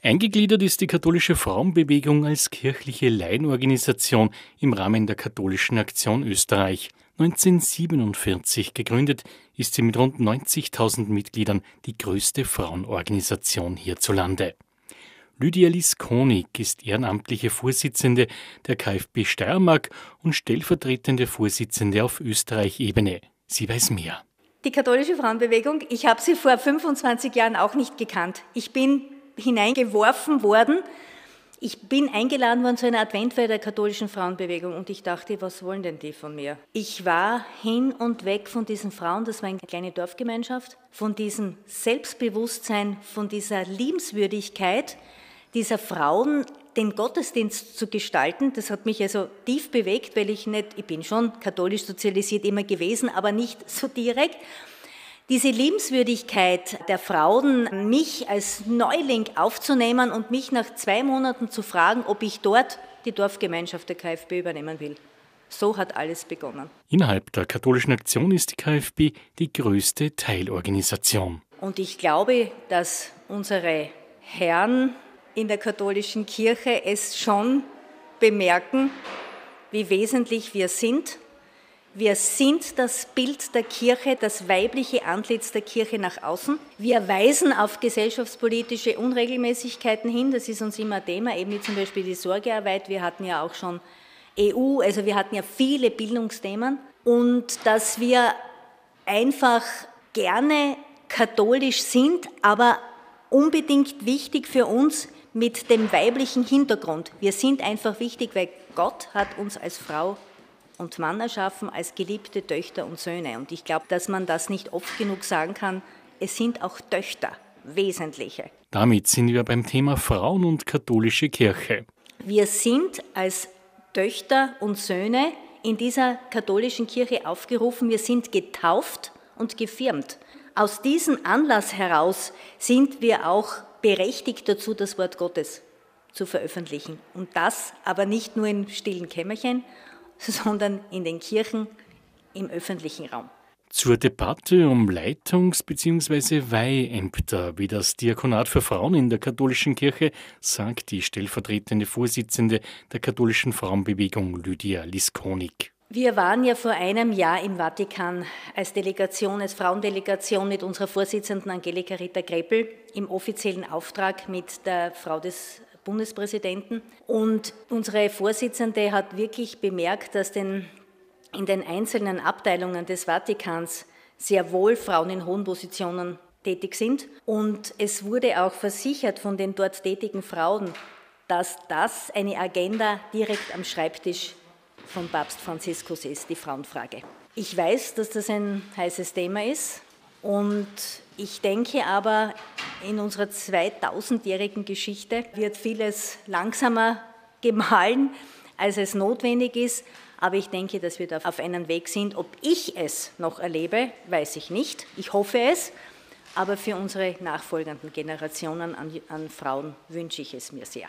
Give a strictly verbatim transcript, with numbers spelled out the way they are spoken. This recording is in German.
Eingegliedert ist die Katholische Frauenbewegung als kirchliche Laienorganisation im Rahmen der Katholischen Aktion Österreich. neunzehnhundertsiebenundvierzig gegründet, ist sie mit rund neunzigtausend Mitgliedern die größte Frauenorganisation hierzulande. Lydia Lieskonig ist ehrenamtliche Vorsitzende der KfB Steiermark und stellvertretende Vorsitzende auf Österreich-Ebene. Sie weiß mehr. Die Katholische Frauenbewegung, ich habe sie vor fünfundzwanzig Jahren auch nicht gekannt. Ich bin hineingeworfen worden. Ich bin eingeladen worden zu einer Adventfeier der Katholischen Frauenbewegung und ich dachte, was wollen denn die von mir? Ich war hin und weg von diesen Frauen, das war eine kleine Dorfgemeinschaft, von diesem Selbstbewusstsein, von dieser Liebenswürdigkeit dieser Frauen, den Gottesdienst zu gestalten. Das hat mich also tief bewegt, weil ich nicht, ich bin schon katholisch sozialisiert immer gewesen, aber nicht so direkt. Diese Liebenswürdigkeit der Frauen, mich als Neuling aufzunehmen und mich nach zwei Monaten zu fragen, ob ich dort die Dorfgemeinschaft der KfB übernehmen will. So hat alles begonnen. Innerhalb der Katholischen Aktion ist die KfB die größte Teilorganisation. Und ich glaube, dass unsere Herren in der katholischen Kirche es schon bemerken, wie wesentlich wir sind. Wir sind das Bild der Kirche, das weibliche Antlitz der Kirche nach außen. Wir weisen auf gesellschaftspolitische Unregelmäßigkeiten hin. Das ist uns immer Thema, eben wie zum Beispiel die Sorgearbeit. Wir hatten ja auch schon E U, also wir hatten ja viele Bildungsthemen. Und dass wir einfach gerne katholisch sind, aber unbedingt wichtig für uns mit dem weiblichen Hintergrund. Wir sind einfach wichtig, weil Gott hat uns als Frau und Mann erschaffen, als geliebte Töchter und Söhne. Und ich glaube, dass man das nicht oft genug sagen kann, es sind auch Töchter, wesentliche. Damit sind wir beim Thema Frauen und katholische Kirche. Wir sind als Töchter und Söhne in dieser katholischen Kirche aufgerufen, wir sind getauft und gefirmt. Aus diesem Anlass heraus sind wir auch berechtigt dazu, das Wort Gottes zu veröffentlichen. Und das aber nicht nur im stillen Kämmerchen, sondern in den Kirchen im öffentlichen Raum. Zur Debatte um Leitungs- bzw. Weihämter, wie das Diakonat für Frauen in der katholischen Kirche, sagt die stellvertretende Vorsitzende der Katholischen Frauenbewegung Lydia Lieskonig. Wir waren ja vor einem Jahr im Vatikan als Delegation, als Frauendelegation mit unserer Vorsitzenden Angelika Ritter-Greppel im offiziellen Auftrag mit der Frau des Bundespräsidenten. Und unsere Vorsitzende hat wirklich bemerkt, dass den, in den einzelnen Abteilungen des Vatikans sehr wohl Frauen in hohen Positionen tätig sind. Und es wurde auch versichert von den dort tätigen Frauen, dass das eine Agenda direkt am Schreibtisch von Papst Franziskus ist, die Frauenfrage. Ich weiß, dass das ein heißes Thema ist und ich denke aber, in unserer zweitausendjährigen Geschichte wird vieles langsamer gemahlen, als es notwendig ist. Aber ich denke, dass wir da auf einem Weg sind. Ob ich es noch erlebe, weiß ich nicht. Ich hoffe es. Aber für unsere nachfolgenden Generationen an, an Frauen wünsche ich es mir sehr.